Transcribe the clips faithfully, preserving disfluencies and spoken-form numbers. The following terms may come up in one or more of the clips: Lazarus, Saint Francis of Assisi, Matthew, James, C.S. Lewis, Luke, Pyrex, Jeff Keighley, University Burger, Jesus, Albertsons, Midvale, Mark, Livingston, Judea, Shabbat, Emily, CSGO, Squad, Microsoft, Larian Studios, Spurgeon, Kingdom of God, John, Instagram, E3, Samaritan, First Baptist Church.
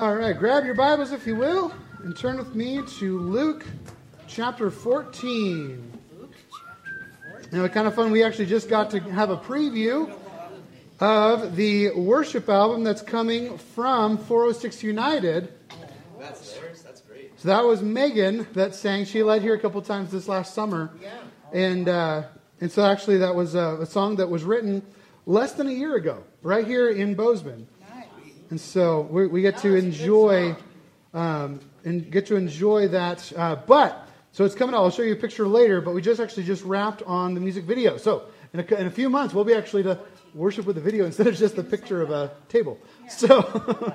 All right, grab your Bibles, if you will, and turn with me to Luke chapter fourteen. Luke chapter fourteen. Now, it's kind of fun. We actually just got to have a preview of the worship album that's coming from four oh six United. That's yours. That's great. So that was Megan that sang. She led here a couple times this last summer. Yeah. And uh, and so actually that was a, a song that was written less than a year ago, right here in Bozeman. And so we, we get to enjoy, um, and get to enjoy that. Uh, but so it's coming out. I'll show you a picture later. But we just actually just wrapped on the music video. So in a, in a few months, we'll be actually to worship with the video instead of just the picture of a table. So,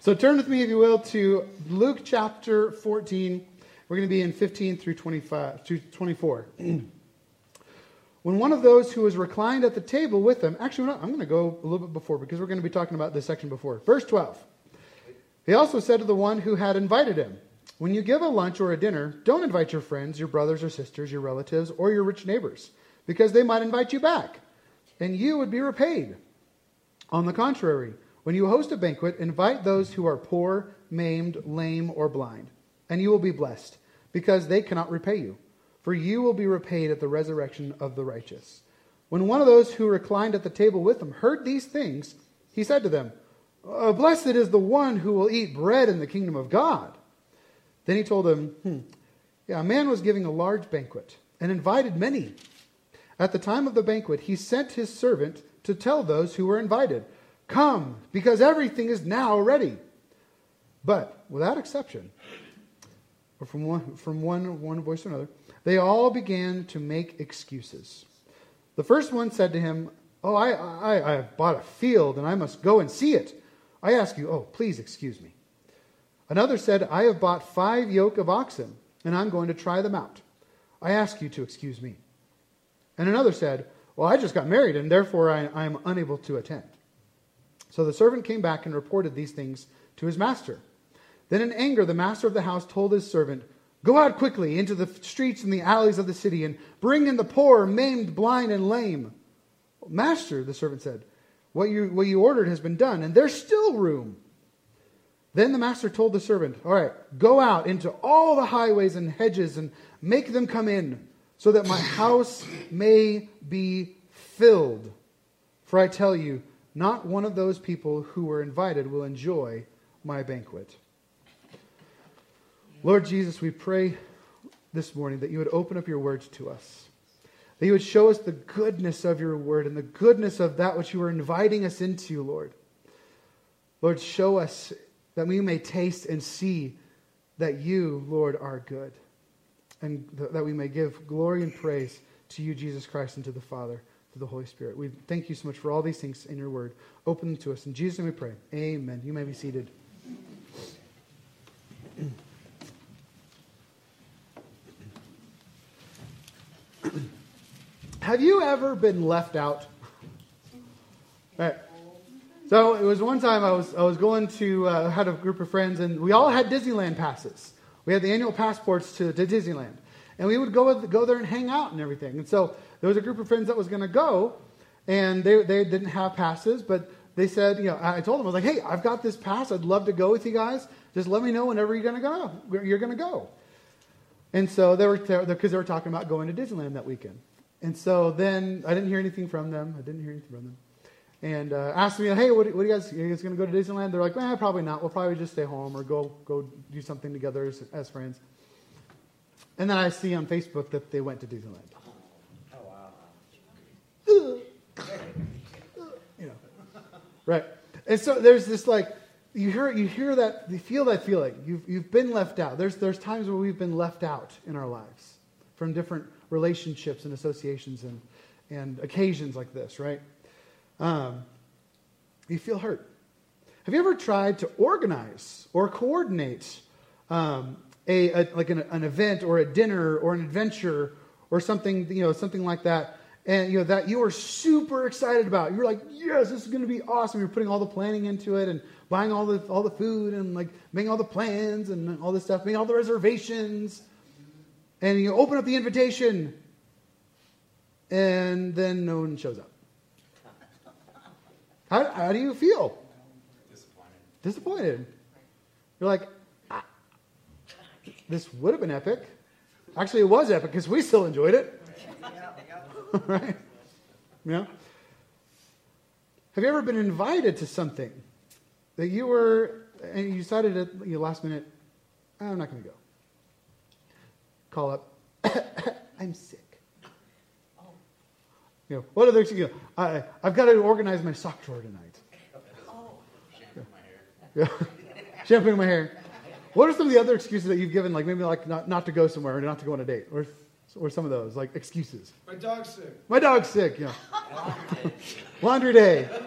so turn with me, if you will, to Luke chapter fourteen. We're going to be in fifteen through twenty-five through twenty-four. When one of those who was reclined at the table with them, actually, I'm going to go a little bit before because we're going to be talking about this section before. Verse twelve, he also said to the one who had invited him, when you give a lunch or a dinner, don't invite your friends, your brothers or sisters, your relatives, or your rich neighbors, because they might invite you back, and you would be repaid. On the contrary, when you host a banquet, invite those who are poor, maimed, lame, or blind, and you will be blessed, because they cannot repay you. For you will be repaid at the resurrection of the righteous. When one of those who reclined at the table with them heard these things, he said to them, oh, blessed is the one who will eat bread in the kingdom of God. Then he told them, hmm, yeah, a man was giving a large banquet and invited many. At the time of the banquet, he sent his servant to tell those who were invited, come, because everything is now ready. But without exception, or from one, from one, one voice to another, they all began to make excuses. The first one said to him, oh, I, I, I have bought a field, and I must go and see it. I ask you, oh, please excuse me. Another said, I have bought five yoke of oxen, and I'm going to try them out. I ask you to excuse me. And another said, well, I just got married, and therefore I, I am unable to attend. So the servant came back and reported these things to his master. Then in anger, the master of the house told his servant, go out quickly into the streets and the alleys of the city and bring in the poor, maimed, blind, and lame. Master, the servant said, what you, what you ordered has been done, and there's still room. Then the master told the servant, all right, go out into all the highways and hedges and make them come in, so that my house may be filled. For I tell you, not one of those people who were invited will enjoy my banquet. Lord Jesus, we pray this morning that you would open up your words to us, that you would show us the goodness of your word and the goodness of that which you are inviting us into, Lord. Lord, show us that we may taste and see that you, Lord, are good, and th- that we may give glory and praise to you, Jesus Christ, and to the Father, to the Holy Spirit. We thank you so much for all these things in your word. Open them to us. In Jesus' name we pray. Amen. You may be seated. Have you ever been left out? All right. So it was one time I was I was going to uh, had a group of friends, and we all had Disneyland passes. We had the annual passports to, to Disneyland, and we would go with, go there and hang out and everything. And so there was a group of friends that was going to go, and they they didn't have passes, but they said, you know, I told them, I was like, hey, I've got this pass. I'd love to go with you guys. Just let me know whenever you're going to go. You're going to go. And so they were because they were talking about going to Disneyland that weekend. And so then I didn't hear anything from them. I didn't hear anything from them. And uh, asked me, hey, what, what are you guys, are you guys going to go to Disneyland? They're like, eh, probably not. We'll probably just stay home or go go do something together as, as friends. And then I see on Facebook that they went to Disneyland. Oh, wow. You know, right. And so there's this like, you hear you hear that, you feel that feeling. You've, you've been left out. There's There's times where we've been left out in our lives from different relationships and associations and, and occasions like this, right? Um, you feel hurt. Have you ever tried to organize or coordinate um, a, a like an, an event or a dinner or an adventure or something, you know, something like that, and you know that you were super excited about? You're like, yes, this is going to be awesome. You're putting all the planning into it and buying all the all the food and like making all the plans and all this stuff, making all the reservations. And you open up the invitation, and then no one shows up. How, how do you feel? Disappointed. Disappointed. You're like, ah, this would have been epic. Actually, it was epic because we still enjoyed it. Right? Yeah. Have you ever been invited to something that you were, and you decided at your last minute, oh, I'm not going to go. Call up, I'm sick. You know, what other excuse? I I've got to organize my sock drawer tonight. Oh, shampooing my hair. Yeah, shampooing my hair. What are some of the other excuses that you've given? Like maybe like not, not to go somewhere or not to go on a date, or or some of those like excuses. My dog's sick. My dog's sick. Yeah. Laundry day. I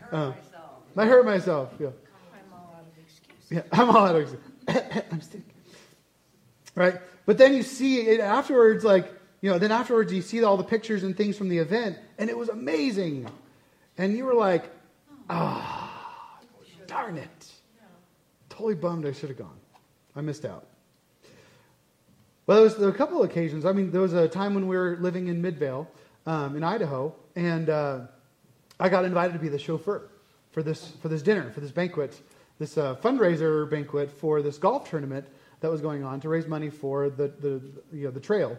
hurt uh, myself. I hurt myself. Yeah. I'm all out of excuses. Yeah, I'm all out of excuses. I'm sick. Right, but then you see it afterwards, like. You know, then afterwards you see all the pictures and things from the event, and it was amazing. And you were like, ah, oh, darn it. Yeah. Totally bummed I should have gone. I missed out. Well, there was there were a couple of occasions. I mean, there was a time when we were living in Midvale um, in Idaho, and uh, I got invited to be the chauffeur for this for this dinner, for this banquet, this uh, fundraiser banquet for this golf tournament that was going on to raise money for the, the you know, the trail.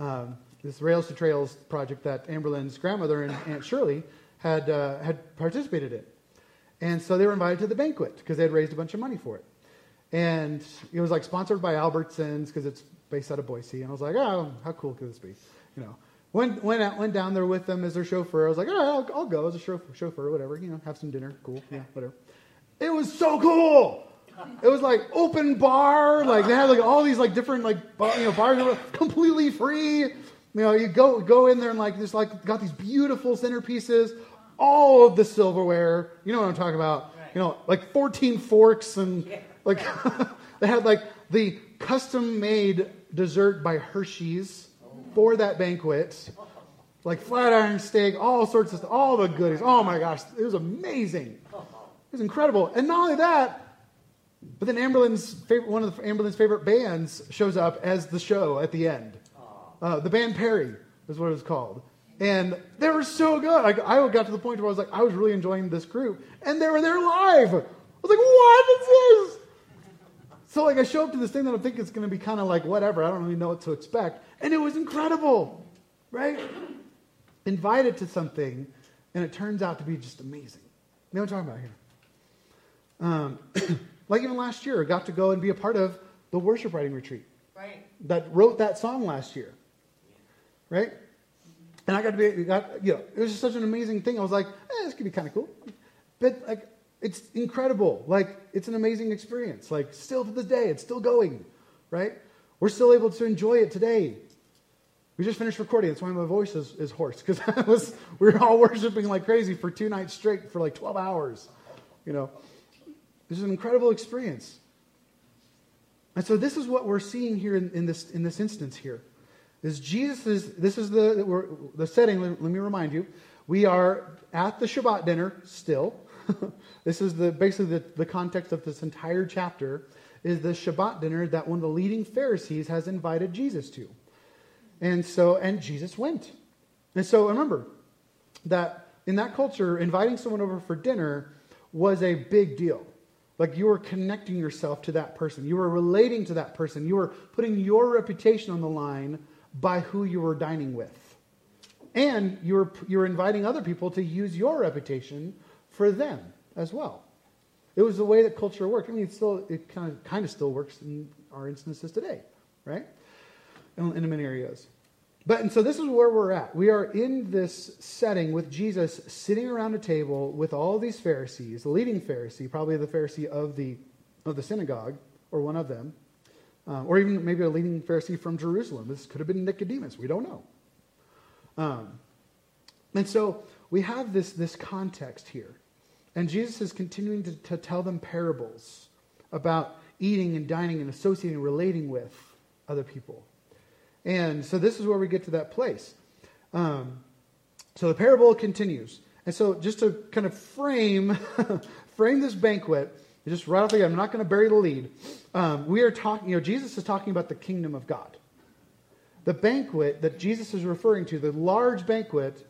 Um, this Rails to Trails project that Amberlynn's grandmother and Aunt Shirley had uh, had participated in. And so they were invited to the banquet because they had raised a bunch of money for it. And it was like sponsored by Albertsons because it's based out of Boise. And I was like, oh, how cool could this be? You know, went, went, out, went down there with them as their chauffeur. I was like, all right, I'll, I'll go as a chauffeur, chauffeur, whatever. You know, have some dinner. Cool. Yeah, whatever. It was so cool. It was like open bar, like they had like all these like different like bar, you know bars that were completely free. You know, you go go in there and like just like got these beautiful centerpieces, all of the silverware. You know what I'm talking about? Right. You know, like fourteen forks and yeah. like they had like the custom made dessert by Hershey's for that banquet, like flat iron steak, all sorts of all the goodies. Oh my gosh, it was amazing! It was incredible, and not only that. But then Amberlynn's favorite, one of the, Amberlynn's favorite bands shows up as the show at the end. Uh, the Band Perry is what it was called. And they were so good. I, I got to the point where I was like, I was really enjoying this group. And they were there live. I was like, what is this? So like I show up to this thing that I think is going to be kind of like whatever. I don't really know what to expect. And it was incredible, right? Invited to something, and it turns out to be just amazing. You know what I'm talking about here? Um... Like even last year, I got to go and be a part of the worship writing retreat. Right. That wrote that song last year. Right? Mm-hmm. And I got to be, got, you know, it was just such an amazing thing. I was like, eh, this could be kind of cool. But like, it's incredible. Like, it's an amazing experience. Like, still to this day, it's still going. Right? We're still able to enjoy it today. We just finished recording. That's why my voice is, is hoarse. Because I was, we were all worshiping like crazy for two nights straight for like twelve hours. You know? This is an incredible experience. And so this is what we're seeing here in, in this in this instance here. Is Jesus is this is the we're, the setting, let, let me remind you. We are at the Shabbat dinner still. This is the basically the, the context of this entire chapter is the Shabbat dinner that one of the leading Pharisees has invited Jesus to. And so and Jesus went. And so remember that in that culture, inviting someone over for dinner was a big deal. Like you were connecting yourself to that person. You were relating to that person. You were putting your reputation on the line by who you were dining with. And you were you were inviting other people to use your reputation for them as well. It was the way that culture worked. I mean, it still it kind of kind of still works in our instances today, right? In, in many areas. But and so this is where we're at. We are in this setting with Jesus sitting around a table with all these Pharisees, the leading Pharisee, probably the Pharisee of the of the synagogue, or one of them, um, or even maybe a leading Pharisee from Jerusalem. This could have been Nicodemus. We don't know. Um, and so we have this this context here, and Jesus is continuing to, to tell them parables about eating and dining and associating, and relating with other people. And so this is where we get to that place. Um, so the parable continues. And so just to kind of frame frame this banquet, just right off the I'm not going to bury the lead. Um, we are talking, you know, Jesus is talking about the kingdom of God. The banquet that Jesus is referring to, the large banquet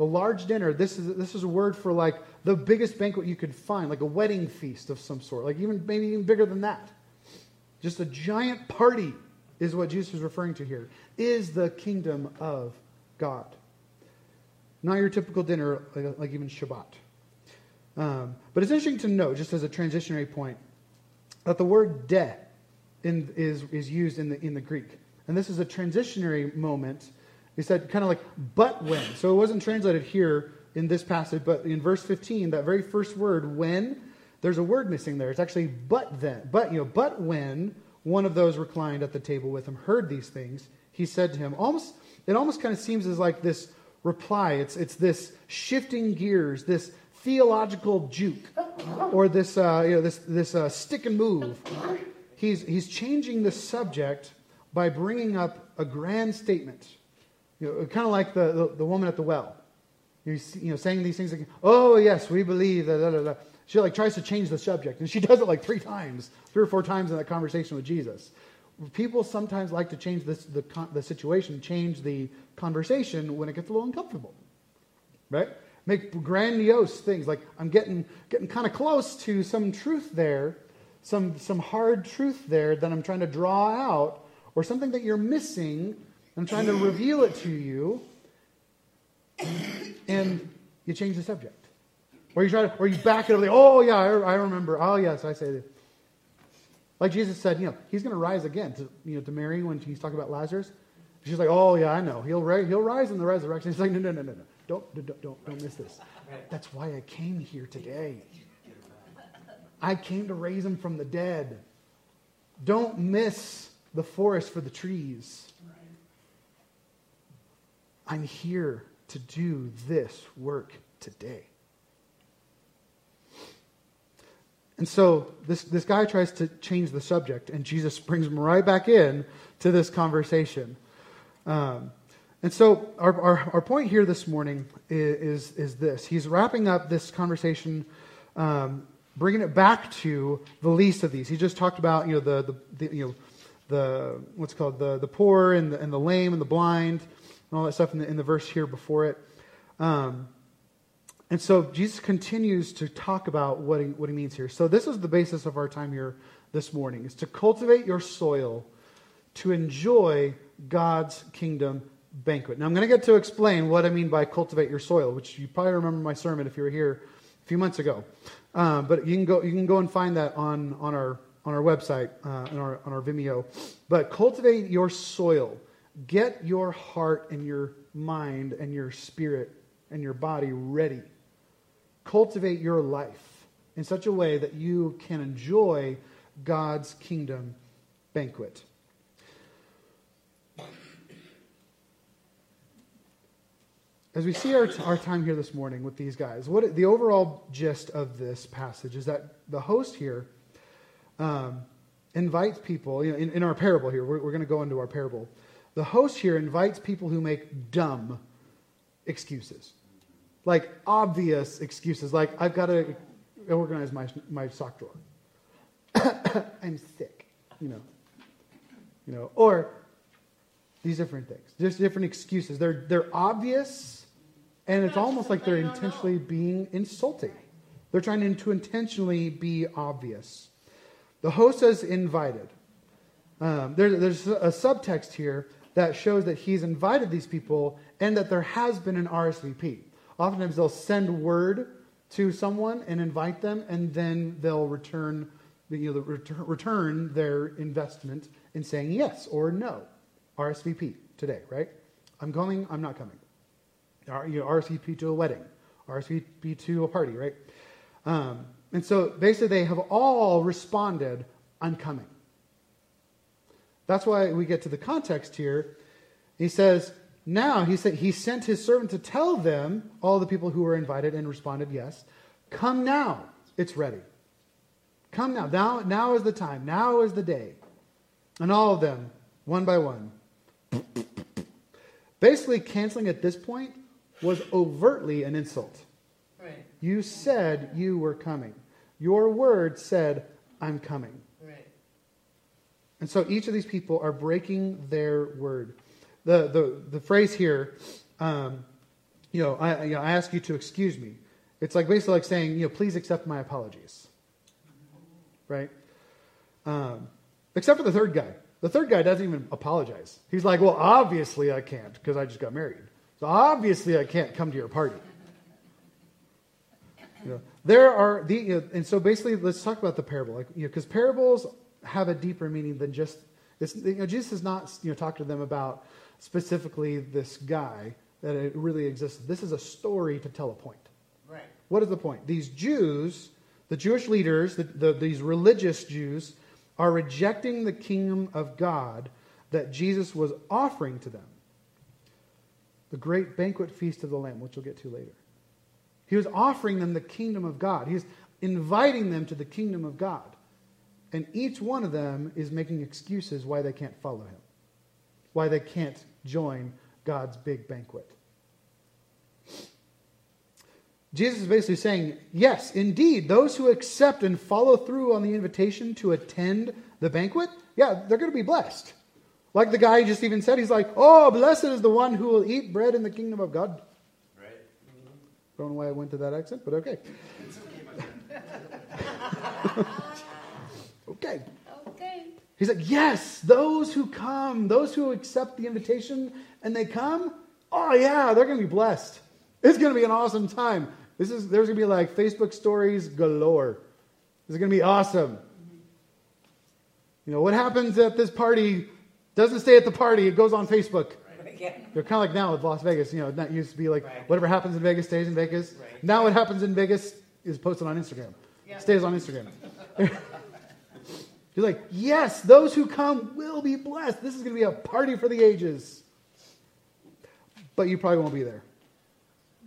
The large dinner, this is this is a word for like the biggest banquet you could find, like a wedding feast of some sort, like even maybe even bigger than that. Just a giant party is what Jesus is referring to here, is the kingdom of God. Not your typical dinner, like, like even Shabbat. Um, but it's interesting to note, just as a transitionary point, that the word de in, is, is used in the in the Greek. And this is a transitionary moment. He said kind of like, but when. So it wasn't translated here in this passage, but in verse fifteen, that very first word, when, there's a word missing there. It's actually but then. But, you know, but when one of those reclined at the table with him heard these things, he said to him, almost, it almost kind of seems as like this reply. It's, it's this shifting gears, this theological juke, or this, uh, you know, this, this uh, stick and move. He's, he's changing the subject by bringing up a grand statement. You know, kind of like the, the, the woman at the well, you know, saying these things like, "Oh yes, we believe." Da, da, da, da. She like tries to change the subject, and she does it like three times, three or four times in that conversation with Jesus. People sometimes like to change this, the the situation, change the conversation when it gets a little uncomfortable, right? Make grandiose things like, "I'm getting getting kind of close to some truth there, some some hard truth there that I'm trying to draw out, or something that you're missing. I'm trying to reveal it to you," and you change the subject. Or you try to, or you back it up. Like, "Oh yeah, I, I remember. Oh yes, I say this." Like Jesus said, you know, he's going to rise again. To, you know, to Mary when he's talking about Lazarus, she's like, "Oh yeah, I know. He'll rise. He'll rise in the resurrection." He's like, "No, no, no, no, no. Don't, don't, don't, don't miss this. That's why I came here today. I came to raise him from the dead. Don't miss the forest for the trees. I'm here to do this work today." And so this, this guy tries to change the subject, and Jesus brings him right back in to this conversation. Um, and so our, our, our point here this morning is, is, is this. He's wrapping up this conversation, um, bringing it back to the least of these. He just talked about, you know, the, the, the you know, the, what's called the, the poor and the, and the lame and the blind, and all that stuff in the, in the verse here before it. Um, and so Jesus continues to talk about what he, what he means here. So this is the basis of our time here this morning, is to cultivate your soil to enjoy God's kingdom banquet. Now I'm going to get to explain what I mean by cultivate your soil, which you probably remember my sermon if you were here a few months ago. Um, but you can go you can go and find that on, on our on our website, uh, on our on our Vimeo. But cultivate your soil. Get your heart and your mind and your spirit and your body ready. Cultivate your life in such a way that you can enjoy God's kingdom banquet. As we see our, our time here this morning with these guys, what the overall gist of this passage is that the host here um, invites people, you know, in, in our parable here, we're, we're going to go into our parable. The host here invites people who make dumb excuses, like obvious excuses, like I've got to organize my my sock drawer, I'm sick, you know, you know, or these different things, just different excuses. They're they're obvious, and it's almost like they're intentionally being insulting. They're trying to intentionally be obvious. The host has invited. Um, there, there's a subtext here that shows that he's invited these people and that there has been an R S V P. Oftentimes they'll send word to someone and invite them, and then they'll return, you know, return their investment in saying yes or no. R S V P today, right? I'm going, I'm not coming. R S V P to a wedding, R S V P to a party, right? Um, and so basically they have all responded, "I'm coming." That's why we get to the context here. He says, now he said he sent his servant to tell them, all the people who were invited and responded yes, "Come now, it's ready. Come now, now, now is the time, now is the day." And all of them, one by one, basically canceling at this point was overtly an insult. Right. You said you were coming. Your word said, "I'm coming." And so each of these people are breaking their word. The the, the phrase here, um, you know, I, you know, I ask you to excuse me. It's like basically like saying, you know, please accept my apologies. Right? Um, except for the third guy. The third guy doesn't even apologize. He's like, well, obviously I can't because I just got married. So obviously I can't come to your party. You know, there are the, you know, and so basically let's talk about the parable, like, you know, because parables have a deeper meaning than just this. You know, Jesus is not, you know, talking to them about specifically this guy that it really exists. This is a story to tell a point. Right. What is the point? These Jews, the Jewish leaders, the, the, these religious Jews are rejecting the kingdom of God that Jesus was offering to them. The great banquet feast of the Lamb, which we'll get to later. He was offering them the kingdom of God. He's inviting them to the kingdom of God. And each one of them is making excuses why they can't follow him, why they can't join God's big banquet. Jesus is basically saying, yes, indeed, those who accept and follow through on the invitation to attend the banquet, yeah, they're going to be blessed. Like the guy just even said, he's like, oh, blessed is the one who will eat bread in the kingdom of God. I don't know why I went to that accent, but okay. It's okay. okay. Okay. He's like, yes, those who come, those who accept the invitation and they come, oh yeah, they're going to be blessed. It's going to be an awesome time. This is there's going to be like Facebook stories galore. This is going to be awesome. You know, what happens at this party doesn't stay at the party. It goes on Facebook. Yeah. You're kind of like now with Las Vegas, you know, that used to be like right. Whatever happens in Vegas stays in Vegas. Right. Now what happens in Vegas is posted on Instagram. Yeah. Stays on Instagram. You're like, yes, those who come will be blessed. This is going to be a party for the ages. But you probably won't be there.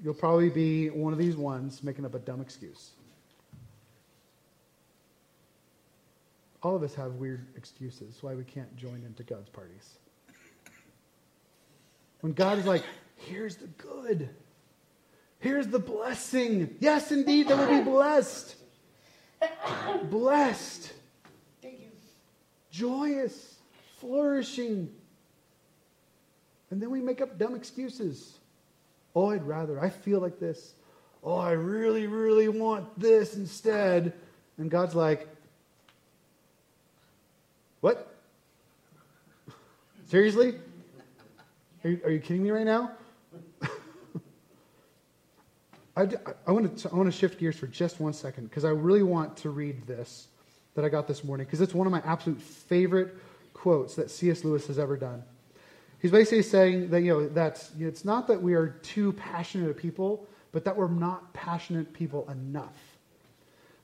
You'll probably be one of these ones making up a dumb excuse. All of us have weird excuses why we can't join into God's parties. When God is like, here's the good. Here's the blessing. Yes, indeed, they will be blessed. Blessed. Thank you. Joyous. Flourishing. And then we make up dumb excuses. Oh, I'd rather. I feel like this. Oh, I really, really want this instead. And God's like, what? Seriously? Are you, are you kidding me right now? I, I want to I want to shift gears for just one second because I really want to read this that I got this morning because it's one of my absolute favorite quotes that C S Lewis has ever done. He's basically saying that, you know, that's, you know, it's not that we are too passionate a people, but that we're not passionate people enough.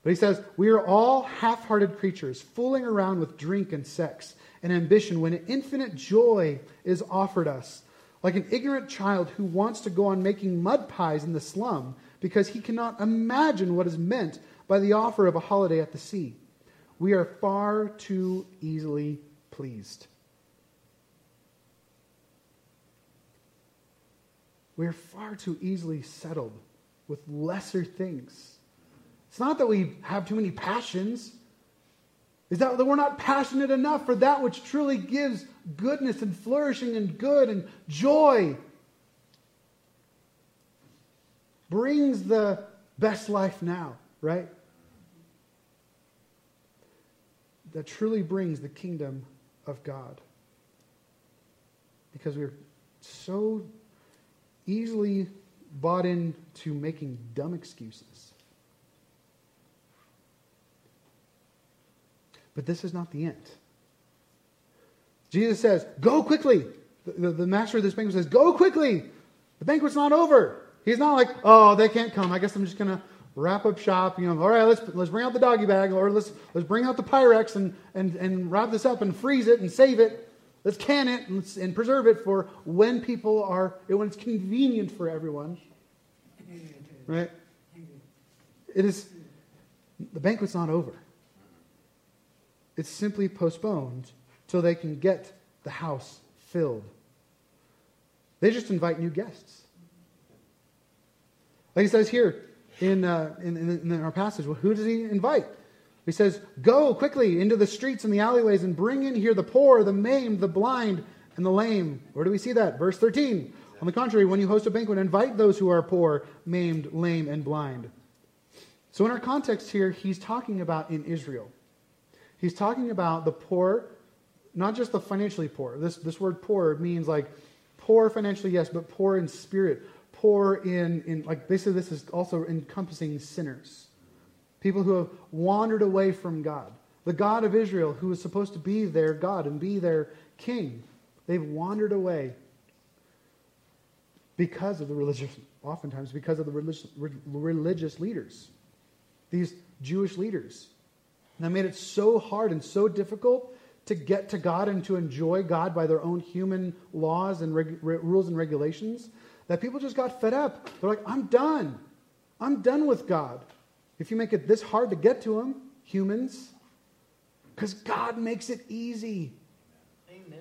But he says, we are all half-hearted creatures fooling around with drink and sex and ambition when infinite joy is offered us. Like an ignorant child who wants to go on making mud pies in the slum because he cannot imagine what is meant by the offer of a holiday at the sea. We are far too easily pleased. We are far too easily settled with lesser things. It's not that we have too many passions. It's that we're not passionate enough for that which truly gives goodness and flourishing and good and joy. Brings the best life now, right? That truly brings the kingdom of God. Because we're so easily bought into making dumb excuses. But this is not the end. Jesus says, go quickly. The, the, the master of this banquet says, go quickly. The banquet's not over. He's not like, oh, they can't come. I guess I'm just going to wrap up shop. You know, all right, let's let's bring out the doggy bag, or let's let's bring out the Pyrex and and, and wrap this up and freeze it and save it. Let's can it and, let's, and preserve it for when people are, when it's convenient for everyone. Right? It is, the banquet's not over. It's simply postponed till they can get the house filled. They just invite new guests. Like he says here in, uh, in, in, in our passage, well, who does he invite? He says, go quickly into the streets and the alleyways and bring in here the poor, the maimed, the blind, and the lame. Where do we see that? Verse thirteen. On the contrary, when you host a banquet, invite those who are poor, maimed, lame, and blind. So in our context here, he's talking about in Israel. He's talking about the poor, not just the financially poor. This, this word poor means like poor financially, yes, but poor in spirit. Poor in, in like they say this is also encompassing sinners. People who have wandered away from God. The God of Israel, who is supposed to be their God and be their king. They've wandered away because of the religious, oftentimes because of the religious, re, religious leaders, these Jewish leaders. And that made it so hard and so difficult to get to God and to enjoy God by their own human laws and reg, re, rules and regulations that people just got fed up. They're like, I'm done. I'm done with God. If you make it this hard to get to him, humans, because God makes it easy. Amen.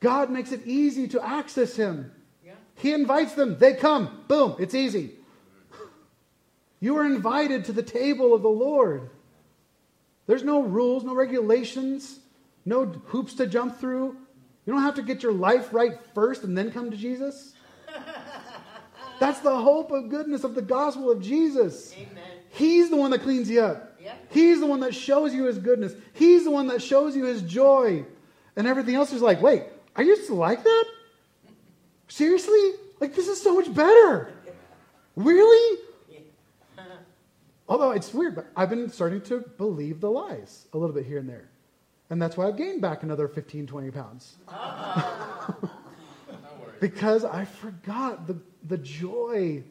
God makes it easy to access him. Yeah. He invites them. They come. Boom. It's easy. You are invited to the table of the Lord. There's no rules, no regulations, no hoops to jump through. You don't have to get your life right first and then come to Jesus. That's the hope of goodness of the gospel of Jesus. Amen. He's the one that cleans you up. Yeah. He's the one that shows you his goodness. He's the one that shows you his joy. And everything else is like, wait, I used to like that? Seriously? Like, this is so much better. Really? Yeah. Although it's weird, but I've been starting to believe the lies a little bit here and there. And that's why I've gained back another fifteen, twenty pounds. Oh. Because I forgot the, the joy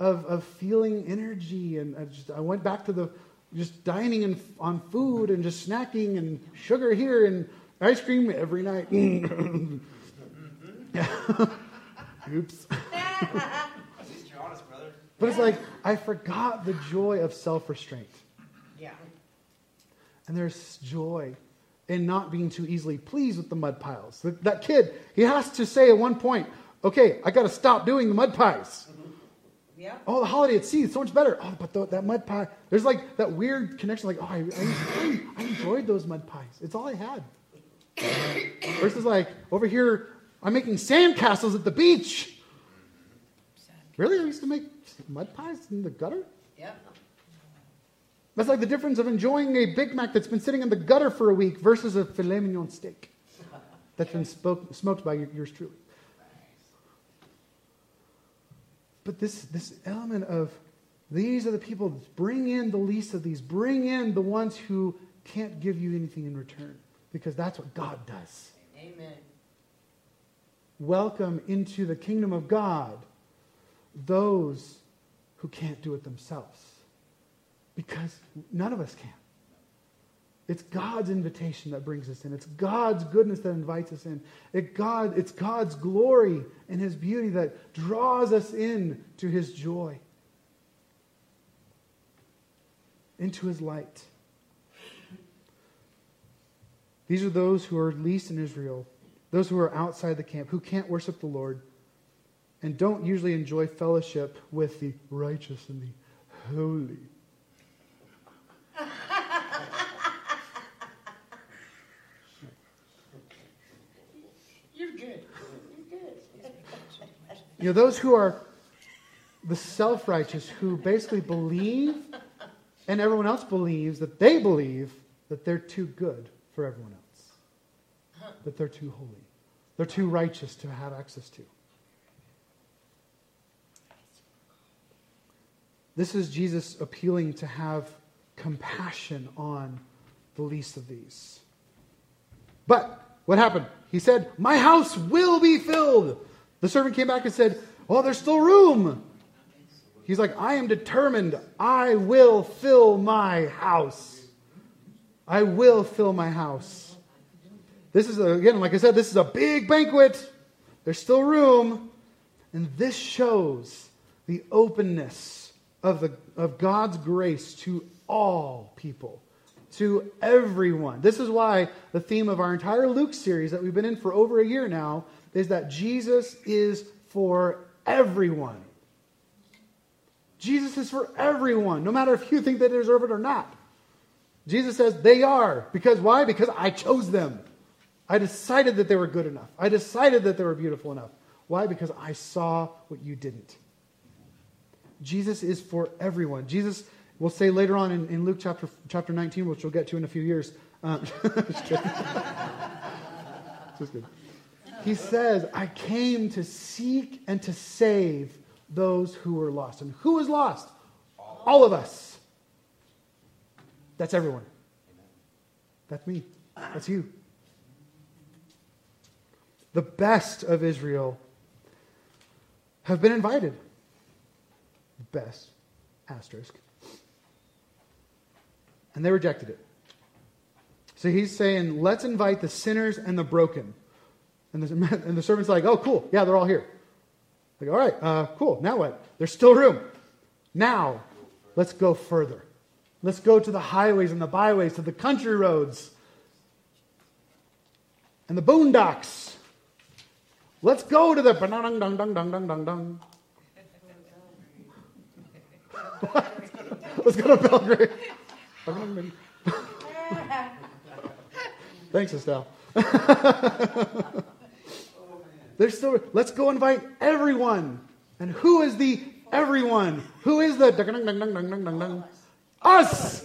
Of, of feeling energy, and I, just, I went back to the just dining and, on food and just snacking and sugar here and ice cream every night. Oops. At least you're honest, brother. But it's like I forgot the joy of self-restraint. Yeah. And there's joy in not being too easily pleased with the mud piles. That, that kid, he has to say at one point, "Okay, I got to stop doing the mud pies." Yeah. Oh, the holiday at sea is so much better. Oh, but the, that mud pie. There's like that weird connection. Like, oh, I, I, I enjoyed those mud pies. It's all I had. Versus like, over here, I'm making sandcastles at the beach. Really? I used to make mud pies in the gutter? Yeah. That's like the difference of enjoying a Big Mac that's been sitting in the gutter for a week versus a filet mignon steak that's been spoke, smoked by yours truly. But this, this element of these are the people, bring in the least of these, bring in the ones who can't give you anything in return, because that's what God does. Amen. Welcome into the kingdom of God those who can't do it themselves, because none of us can. It's God's invitation that brings us in. It's God's goodness that invites us in. It God, it's God's glory and his beauty that draws us in to his joy, into his light. These are those who are least in Israel, those who are outside the camp, who can't worship the Lord and don't usually enjoy fellowship with the righteous and the holy. You know, those who are the self-righteous, who basically believe, and everyone else believes that they believe that they're too good for everyone else. That they're too holy. They're too righteous to have access to. This is Jesus appealing to have compassion on the least of these. But what happened? He said, "My house will be filled." The servant came back and said, "Oh, there's still room." He's like, "I am determined. I will fill my house. I will fill my house." This is, a, again, like I said, this is a big banquet. There's still room. And this shows the openness of, the, of God's grace to all people, to everyone. This is why the theme of our entire Luke series that we've been in for over a year now is that Jesus is for everyone. Jesus is for everyone, no matter if you think they deserve it or not. Jesus says they are. Because why? Because I chose them. I decided that they were good enough. I decided that they were beautiful enough. Why? Because I saw what you didn't. Jesus is for everyone. Jesus will say later on in, in Luke chapter chapter nineteen, which we'll get to in a few years. Uh, just kidding. Just kidding. He says, I came to seek and to save those who were lost. And who is lost? All of us. That's everyone. That's me. That's you. The best of Israel have been invited. Best, asterisk. And they rejected it. So he's saying, let's invite the sinners and the broken. And the, and the servant's like, oh, cool. Yeah, they're all here. Like, all right, uh, cool. Now what? There's still room. Now, let's go further. Let's go to the highways and the byways, to the country roads and the boondocks. Let's go to the dong dong dong dong dong dong dong. Let's go to Belgrade. Thanks, Estelle. There's still. Let's go invite everyone. And who is the everyone? Who is the dong dong dong dong dong dong? Us.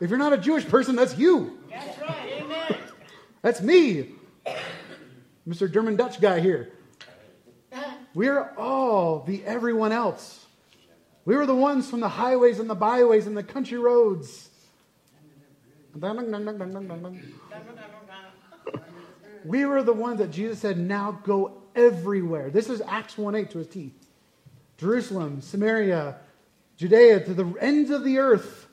If you're not a Jewish person, that's you. That's right. Amen. That's me, Mister German Dutch guy here. We're all the everyone else. We were the ones from the highways and the byways and the country roads. We were the ones that Jesus said, now go everywhere. This is Acts one eight to his teeth. Jerusalem, Samaria, Judea, to the ends of the earth.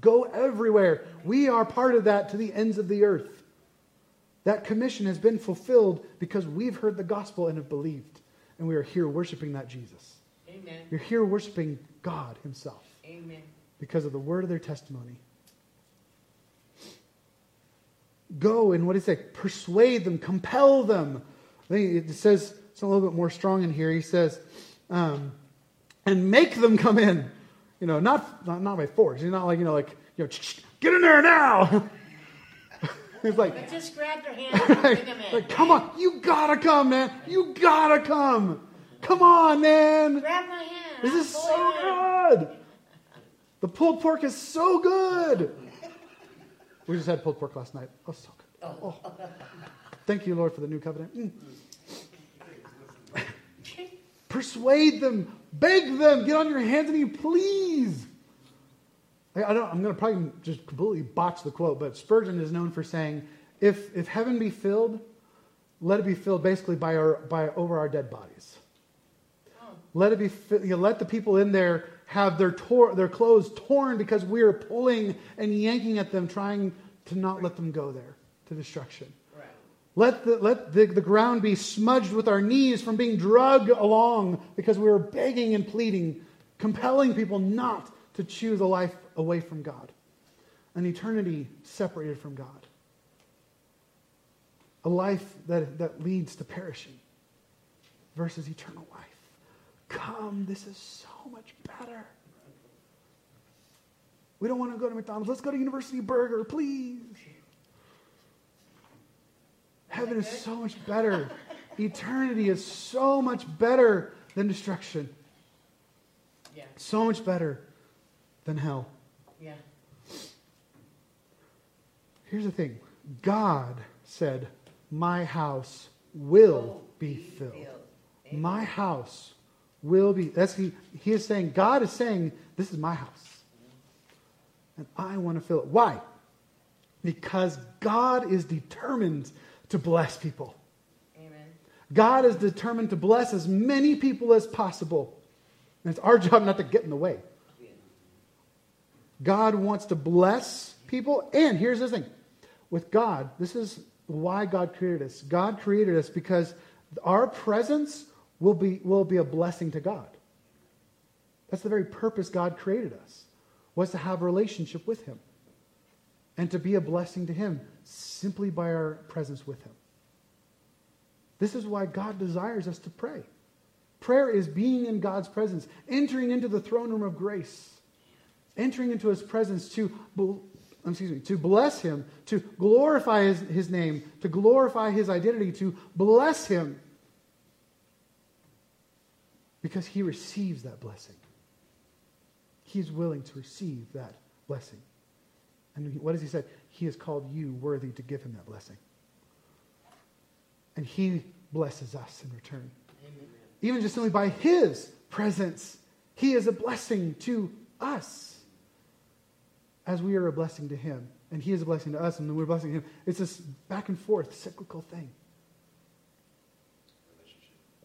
Go everywhere. We are part of that, to the ends of the earth. That commission has been fulfilled because we've heard the gospel and have believed. And we are here worshiping that Jesus. Amen. You're here worshiping God himself. Amen. Because of the word of their testimony. Go and what does it say? Persuade them, compel them. I think it says, it's a little bit more strong in here. He says, um, and make them come in. You know, not, not not by force. He's not like, you know, like, you know, get in there now. He's like, but just grab their hand and bring them in. Like, come on, you gotta come, man. You gotta come. Come on, man. Grab my hand. This is so good. The pulled pork is so good. We just had pulled pork last night. Oh, so good. Oh. Thank you, Lord, for the new covenant. Mm. Persuade them. Beg them. Get on your hands and knees, please. I, I don't, I'm going to probably just completely botch the quote, but Spurgeon is known for saying, if if heaven be filled, let it be filled basically by our by over our dead bodies. Let it be. You know, let the people in there have their tor- their clothes torn because we are pulling and yanking at them, trying to not let them go there to destruction. Right. Let the let the, the ground be smudged with our knees from being dragged along because we are begging and pleading, compelling people not to choose a life away from God, an eternity separated from God, a life that that leads to perishing versus eternal life. Come, this is so much better. We don't want to go to McDonald's. Let's go to University Burger, please. Heaven is so much better. Eternity is so much better than destruction. Yeah. So much better than hell. Yeah. Here's the thing. God said, my house will be filled. My house will be. That's he, he is saying, God is saying, this is my house. And I want to fill it. Why? Because God is determined to bless people. Amen. God is determined to bless as many people as possible. And it's our job not to get in the way. God wants to bless people. And here's the thing. With God, this is why God created us. God created us because our presence will be will be a blessing to God. That's the very purpose God created us, was to have a relationship with him and to be a blessing to him simply by our presence with him. This is why God desires us to pray. Prayer is being in God's presence, entering into the throne room of grace, entering into his presence to excuse me, to bless him, to glorify his, his name, to glorify his identity, to bless him. Because he receives that blessing. He's willing to receive that blessing. And what does he say? He has called you worthy to give him that blessing. And he blesses us in return. Amen. Even just simply by his presence, he is a blessing to us as we are a blessing to him. And he is a blessing to us, and then we're blessing him. It's this back and forth, cyclical thing.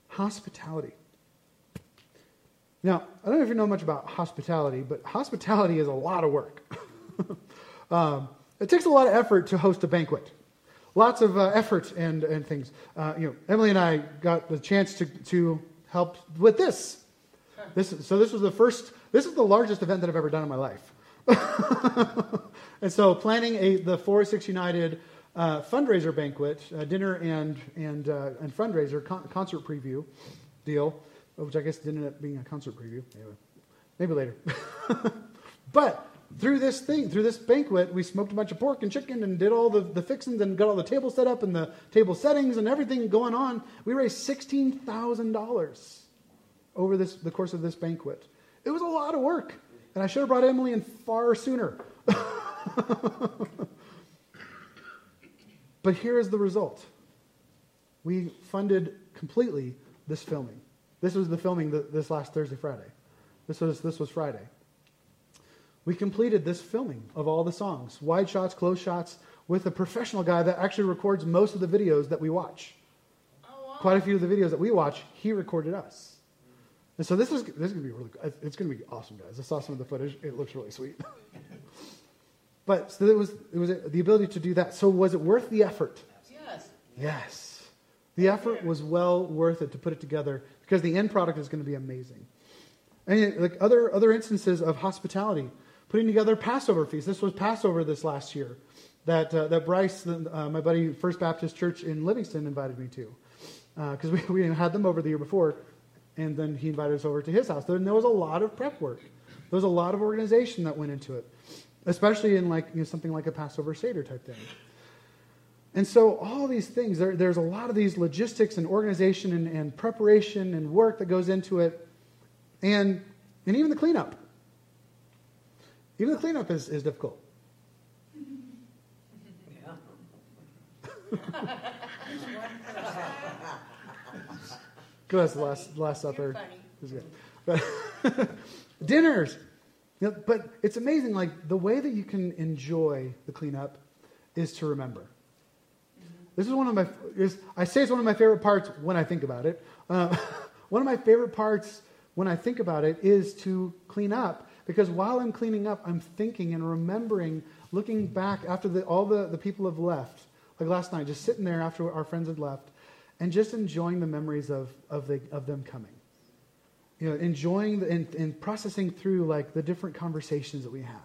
Hospitality. Now, I don't know if you know much about hospitality, but hospitality is a lot of work. um, it takes a lot of effort to host a banquet. Lots of uh, effort and, and things. Uh, you know, Emily and I got the chance to, to help with this. This, so this was the first, this is the largest event that I've ever done in my life. And so planning a the four oh six United uh, fundraiser banquet, uh, dinner and and uh, and fundraiser, con- concert preview deal, which I guess didn't end up being a concert preview. Anyway, maybe later. But through this thing, through this banquet, we smoked a bunch of pork and chicken and did all the, the fixings and got all the table set up and the table settings and everything going on. We raised sixteen thousand dollars over this the course of this banquet. It was a lot of work. And I should have brought Emily in far sooner. But here is the result. We funded completely this filming. This was the filming th- this last Thursday, Friday. This was this was Friday. We completed this filming of all the songs, wide shots, close shots, with a professional guy that actually records most of the videos that we watch. Oh, wow. Quite a few of the videos that we watch, he recorded us. And so this is this is gonna be really it's gonna be awesome, guys. I saw some of the footage; it looks really sweet. But so it was it was the ability to do that. So was it worth the effort? Yes. Yes. The effort was well worth it to put it together because the end product is going to be amazing. And like other other instances of hospitality, putting together Passover feasts. This was Passover this last year that uh, that Bryce, uh, my buddy, First Baptist Church in Livingston, invited me to because uh, we we had them over the year before. And then he invited us over to his house. And there was a lot of prep work. There was a lot of organization that went into it, especially in like you know, something like a Passover Seder type thing. And so all these things, there, there's a lot of these logistics and organization and, and preparation and work that goes into it. And and even the cleanup. Even the cleanup is, is difficult. Yeah. Go ahead, last last supper. It was good. But dinners, you know, but it's amazing. Like the way that you can enjoy the cleanup is to remember. Mm-hmm. This is one of my. Is, I say it's one of my favorite parts when I think about it. Uh, one of my favorite parts when I think about it is to clean up because while I'm cleaning up, I'm thinking and remembering, looking back after the, all the, the people have left. Like last night, just sitting there after our friends had left. And just enjoying the memories of of, the, of them coming, you know, enjoying the, and, and processing through like the different conversations that we had,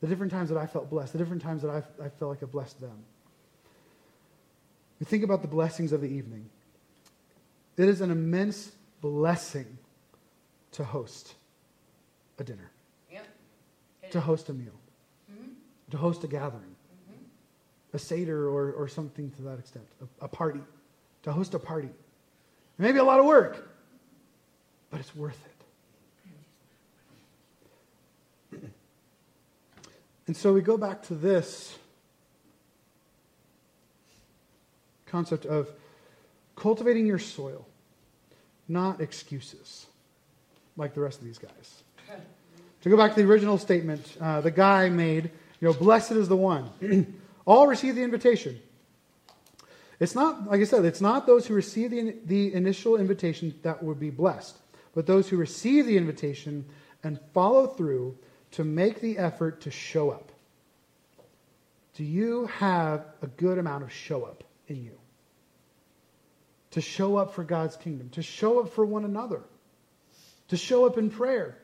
the different times that I felt blessed, the different times that I I felt like I blessed them. We think about the blessings of the evening. It is an immense blessing to host a dinner, yep. to host a meal, mm-hmm. to host a gathering, mm-hmm. a seder or or something to that extent, a, a party. To host a party. Maybe a lot of work, but it's worth it. And so we go back to this concept of cultivating your soil, not excuses, like the rest of these guys. To go back to the original statement uh, the guy made, you know, blessed is the one. All receive the invitation. It's not, like I said, it's not those who receive the, the initial invitation that would be blessed, but those who receive the invitation and follow through to make the effort to show up. Do you have a good amount of show up in you? To show up for God's kingdom, to show up for one another, to show up in prayer,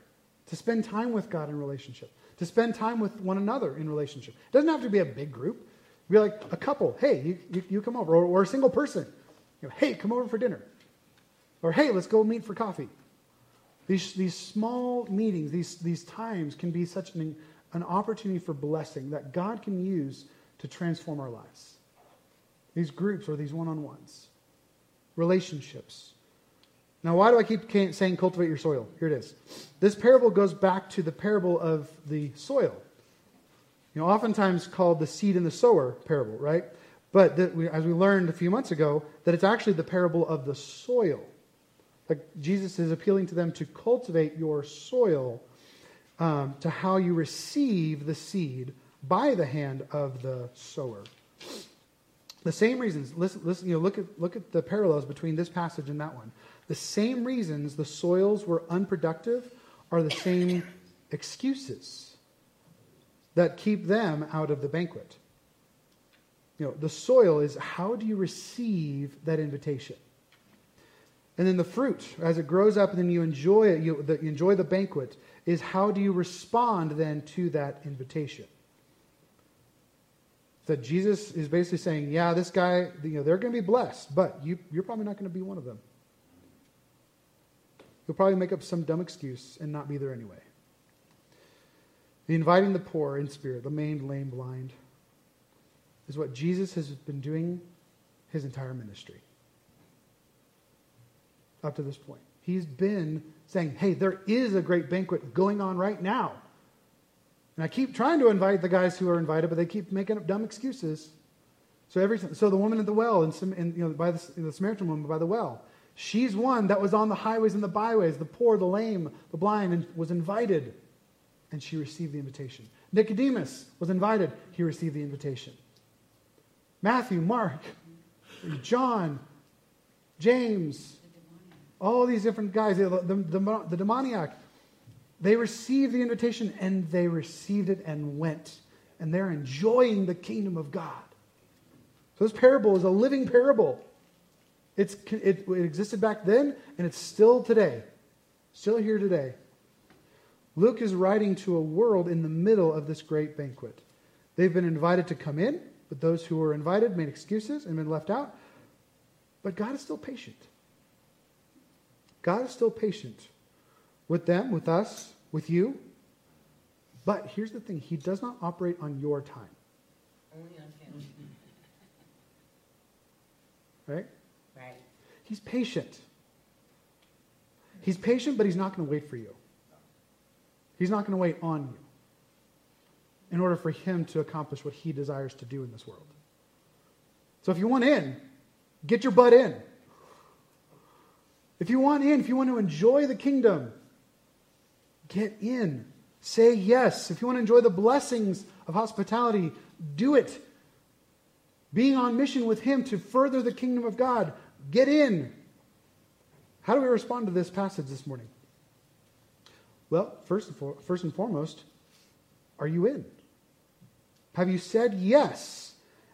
to spend time with God in relationship, to spend time with one another in relationship. It doesn't have to be a big group. Be like a couple, hey, you, you, you come over. Or, or a single person, you know, hey, come over for dinner. Or hey, let's go meet for coffee. These these small meetings, these these times can be such an an opportunity for blessing that God can use to transform our lives. These groups or these one-on-ones. Relationships. Now, why do I keep saying cultivate your soil? Here it is. This parable goes back to the parable of the soil. You know, oftentimes called the seed and the sower parable, right? But that we, as we learned a few months ago, that it's actually the parable of the soil. Like Jesus is appealing to them to cultivate your soil, um, to how you receive the seed by the hand of the sower. The same reasons. Listen, listen. You know, look at look at the parallels between this passage and that one. The same reasons the soils were unproductive are the same excuses that keep them out of the banquet. You know, the soil is how do you receive that invitation? And then the fruit, as it grows up and then you enjoy it, you, the, you enjoy the banquet, is how do you respond then to that invitation? That Jesus is basically saying, yeah, this guy, you know, they're going to be blessed, but you, you're probably not going to be one of them. You'll probably make up some dumb excuse and not be there anyway. The inviting the poor in spirit, the maimed, lame, blind, is what Jesus has been doing his entire ministry. Up to this point. He's been saying, hey, there is a great banquet going on right now. And I keep trying to invite the guys who are invited, but they keep making up dumb excuses. So every so the woman at the well, and, some, and you know, by the, the Samaritan woman by the well, she's one that was on the highways and the byways, the poor, the lame, the blind, and was invited. And she received the invitation. Nicodemus was invited. He received the invitation. Matthew, Mark, John, James, all these different guys, the, the, the, the demoniac, they received the invitation and they received it and went. And they're enjoying the kingdom of God. So this parable is a living parable. It's, it, it existed back then, and it's still today. Still here today. Luke is writing to a world in the middle of this great banquet. They've been invited to come in, but those who were invited made excuses and been left out. But God is still patient. God is still patient with them, with us, with you. But here's the thing. He does not operate on your time. Only on him. Right? Right. He's patient. He's patient, but he's not going to wait for you. He's not going to wait on you in order for him to accomplish what he desires to do in this world. So if you want in, get your butt in. If you want in, if you want to enjoy the kingdom, get in. Say yes. If you want to enjoy the blessings of hospitality, do it. Being on mission with him to further the kingdom of God, get in. How do we respond to this passage this morning? Well, first and, for, first and foremost, are you in? Have you said yes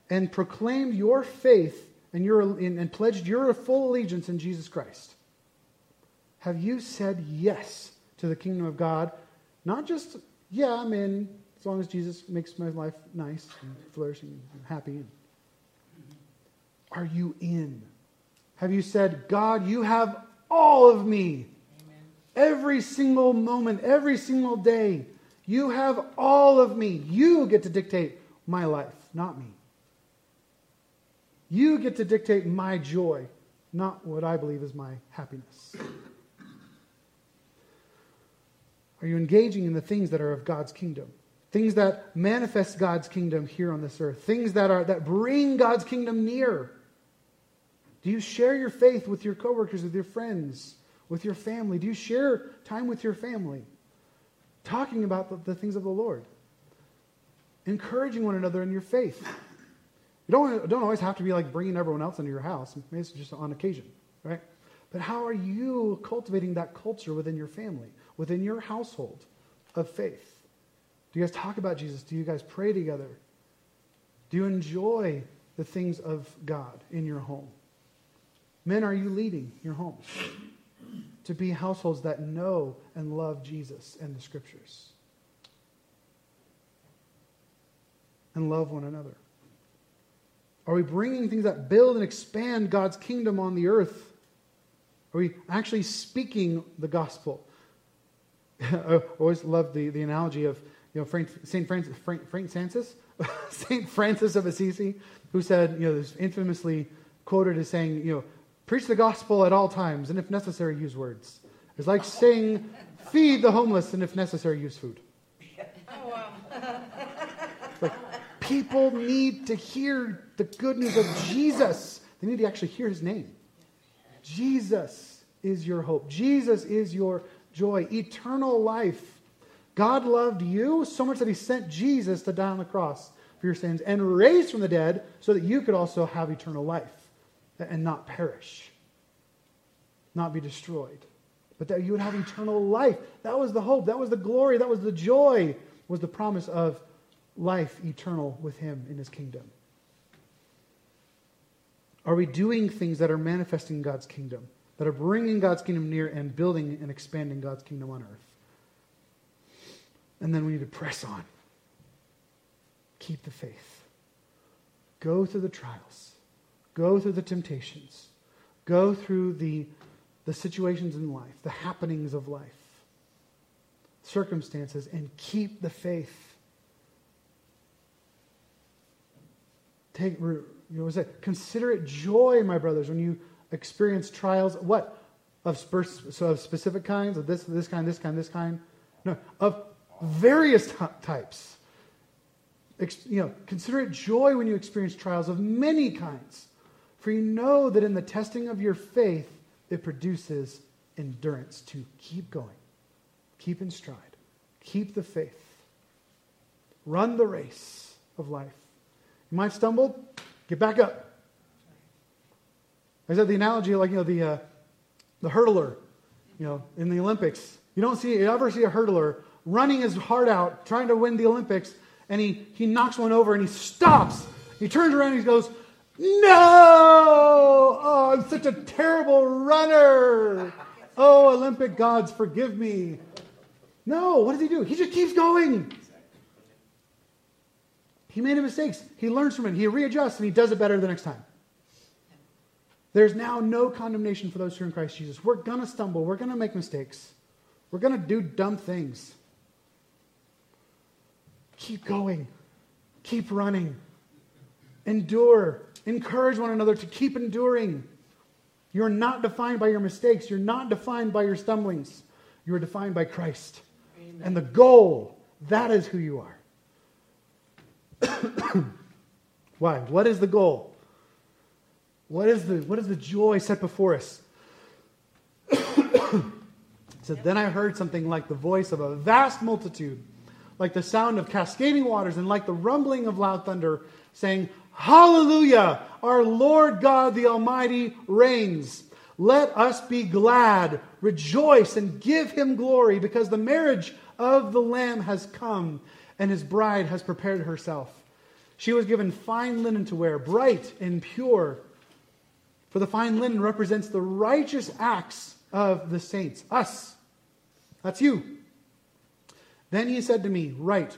and proclaimed your faith and, your, and, and pledged your full allegiance in Jesus Christ? Have you said yes to the kingdom of God? Not just, yeah, I'm in, as long as Jesus makes my life nice and flourishing and happy. Are you in? Have you said, God, you have all of me. Amen. Every single moment, every single day, you have all of me. You get to dictate my life, not me. You get to dictate my joy, not what I believe is my happiness. Are you engaging in the things that are of God's kingdom? Things that manifest God's kingdom here on this earth. Things that are that bring God's kingdom near. Do you share your faith with your coworkers, with your friends, with your family? Do you share time with your family? Talking about the, the things of the Lord. Encouraging one another in your faith. You don't, don't always have to be like bringing everyone else into your house. Maybe it's just on occasion, right? But how are you cultivating that culture within your family, within your household of faith? Do you guys talk about Jesus? Do you guys pray together? Do you enjoy the things of God in your home? Men, are you leading your homes to be households that know and love Jesus and the Scriptures? And love one another? Are we bringing things that build and expand God's kingdom on the earth? Are we actually speaking the gospel? I always love the, the analogy of You know, Frank, Saint Francis, Frank, Frank Sansis, Saint Francis of Assisi, who said, you know, is infamously quoted as saying, you know, preach the gospel at all times, and if necessary, use words. It's like saying, feed the homeless, and if necessary, use food. Oh, wow. Like, people need to hear the good news of Jesus. They need to actually hear his name. Jesus is your hope. Jesus is your joy, eternal life. God loved you so much that he sent Jesus to die on the cross for your sins and raised from the dead so that you could also have eternal life and not perish, not be destroyed, but that you would have eternal life. That was the hope. That was the glory. That was the joy, was the promise of life eternal with him in his kingdom. Are we doing things that are manifesting God's kingdom, that are bringing God's kingdom near and building and expanding God's kingdom on earth? And then we need to press on. Keep the faith. Go through the trials. Go through the temptations. Go through the, the situations in life, the happenings of life, circumstances, and keep the faith. Take root. You know, was it? Consider it joy, my brothers, when you experience trials. What? Of, sp- so of specific kinds, of this, this kind, this kind, this kind. No, of various t- types. Ex- you know, consider it joy when you experience trials of many kinds, for you know that in the testing of your faith, it produces endurance to keep going, keep in stride, keep the faith, run the race of life. You might stumble. Get back up. I said the analogy, like, you know, the uh, the hurdler, you know, in the Olympics. You don't see you ever see a hurdler running his heart out, trying to win the Olympics, and he, he knocks one over and he stops. He turns around and he goes, "No! Oh, I'm such a terrible runner. Oh, Olympic gods, forgive me." No, what does he do? He just keeps going. He made mistakes. He learns from it. He readjusts and he does it better the next time. There's now no condemnation for those who are in Christ Jesus. We're going to stumble. We're going to make mistakes. We're going to do dumb things. Keep going. Keep running. Endure. Encourage one another to keep enduring. You're not defined by your mistakes. You're not defined by your stumblings. You are defined by Christ. Amen. And the goal, that is who you are. Why? What is the goal? What is the what is the joy set before us? So then I heard something like the voice of a vast multitude, like the sound of cascading waters, and like the rumbling of loud thunder, saying, "Hallelujah! Our Lord God the Almighty reigns. Let us be glad, rejoice, and give him glory, because the marriage of the Lamb has come. And his bride has prepared herself. She was given fine linen to wear, bright and pure. For the fine linen represents the righteous acts of the saints." Us. That's you. "Then he said to me, 'Write,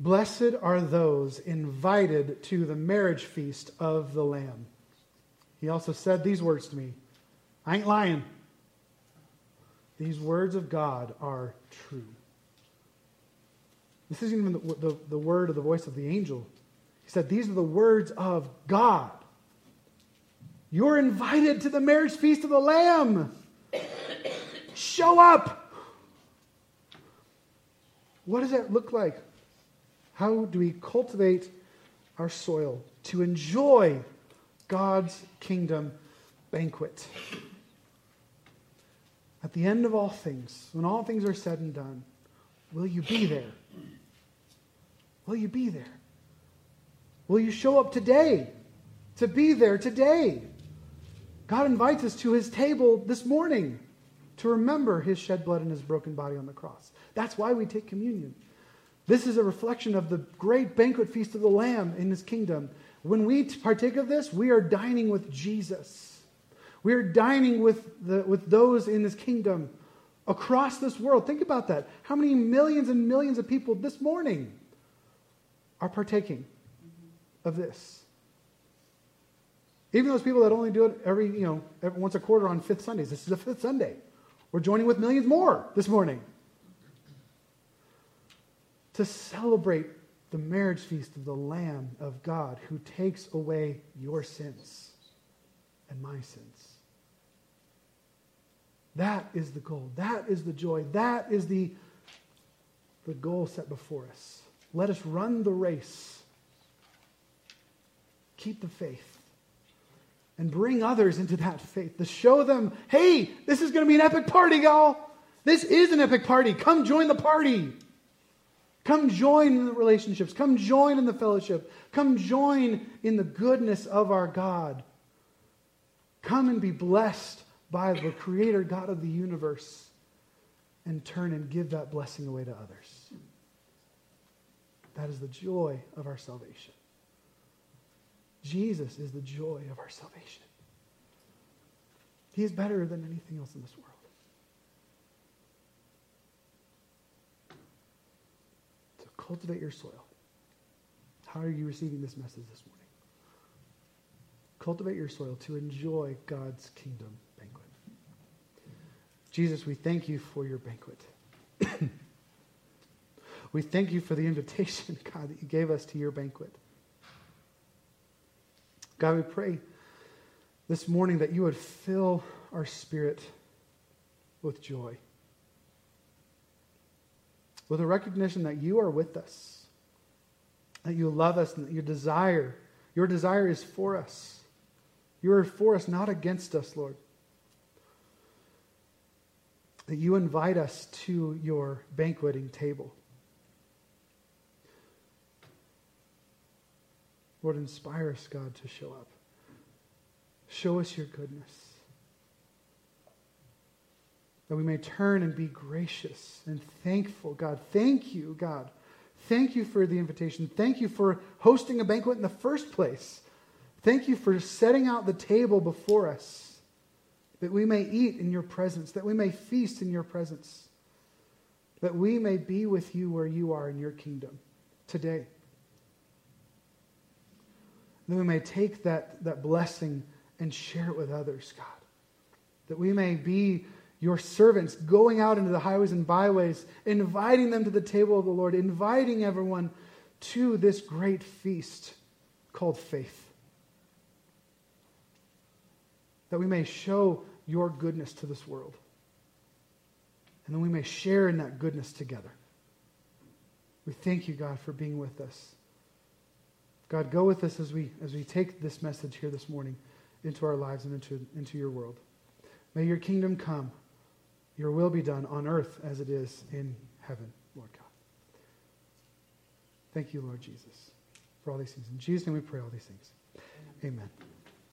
blessed are those invited to the marriage feast of the Lamb.' He also said these words to me." I ain't lying. "These words of God are true." This isn't even the, the, the word or the voice of the angel. He said, these are the words of God. You're invited to the marriage feast of the Lamb. Show up. What does that look like? How do we cultivate our soil to enjoy God's kingdom banquet? At the end of all things, when all things are said and done, will you be there? Will you be there? Will you show up today to be there today? God invites us to his table this morning to remember his shed blood and his broken body on the cross. That's why we take communion. This is a reflection of the great banquet feast of the Lamb in his kingdom. When we partake of this, we are dining with Jesus. We are dining with the, with those in his kingdom across this world. Think about that. How many millions and millions of people this morning are partaking of this? Even those people that only do it every, you know, every, once a quarter on fifth Sundays. This is a fifth Sunday. We're joining with millions more this morning. to celebrate the marriage feast of the Lamb of God who takes away your sins and my sins. That is the goal. That is the joy. That is the, the goal set before us. Let us run the race. Keep the faith. And bring others into that faith to show them, hey, this is going to be an epic party, y'all. This is an epic party. Come join the party. Come join in the relationships. Come join in the fellowship. Come join in the goodness of our God. Come and be blessed by the Creator God of the universe, and turn and give that blessing away to others. That is the joy of our salvation. Jesus is the joy of our salvation. He is better than anything else in this world. So cultivate your soil. How are you receiving this message this morning? Cultivate your soil to enjoy God's kingdom. Jesus, we thank you for your banquet. We thank you for the invitation, God, that you gave us to your banquet. God, we pray this morning that you would fill our spirit with joy, with a recognition that you are with us, that you love us, and that your desire, your desire is for us. You are for us, not against us, Lord. That you invite us to your banqueting table. Lord, inspire us, God, to show up. Show us your goodness. That we may turn and be gracious and thankful, God. Thank you, God. Thank you for the invitation. Thank you for hosting a banquet in the first place. Thank you for setting out the table before us, that we may eat in your presence, that we may feast in your presence, that we may be with you where you are in your kingdom today. That we may take that, that blessing and share it with others, God. That we may be your servants going out into the highways and byways, inviting them to the table of the Lord, inviting everyone to this great feast called faith. That we may show your goodness to this world. And then we may share in that goodness together. We thank you, God, for being with us. God, go with us as we as we take this message here this morning into our lives and into, into your world. May your kingdom come, your will be done on earth as it is in heaven, Lord God. Thank you, Lord Jesus, for all these things. In Jesus' name we pray all these things. Amen.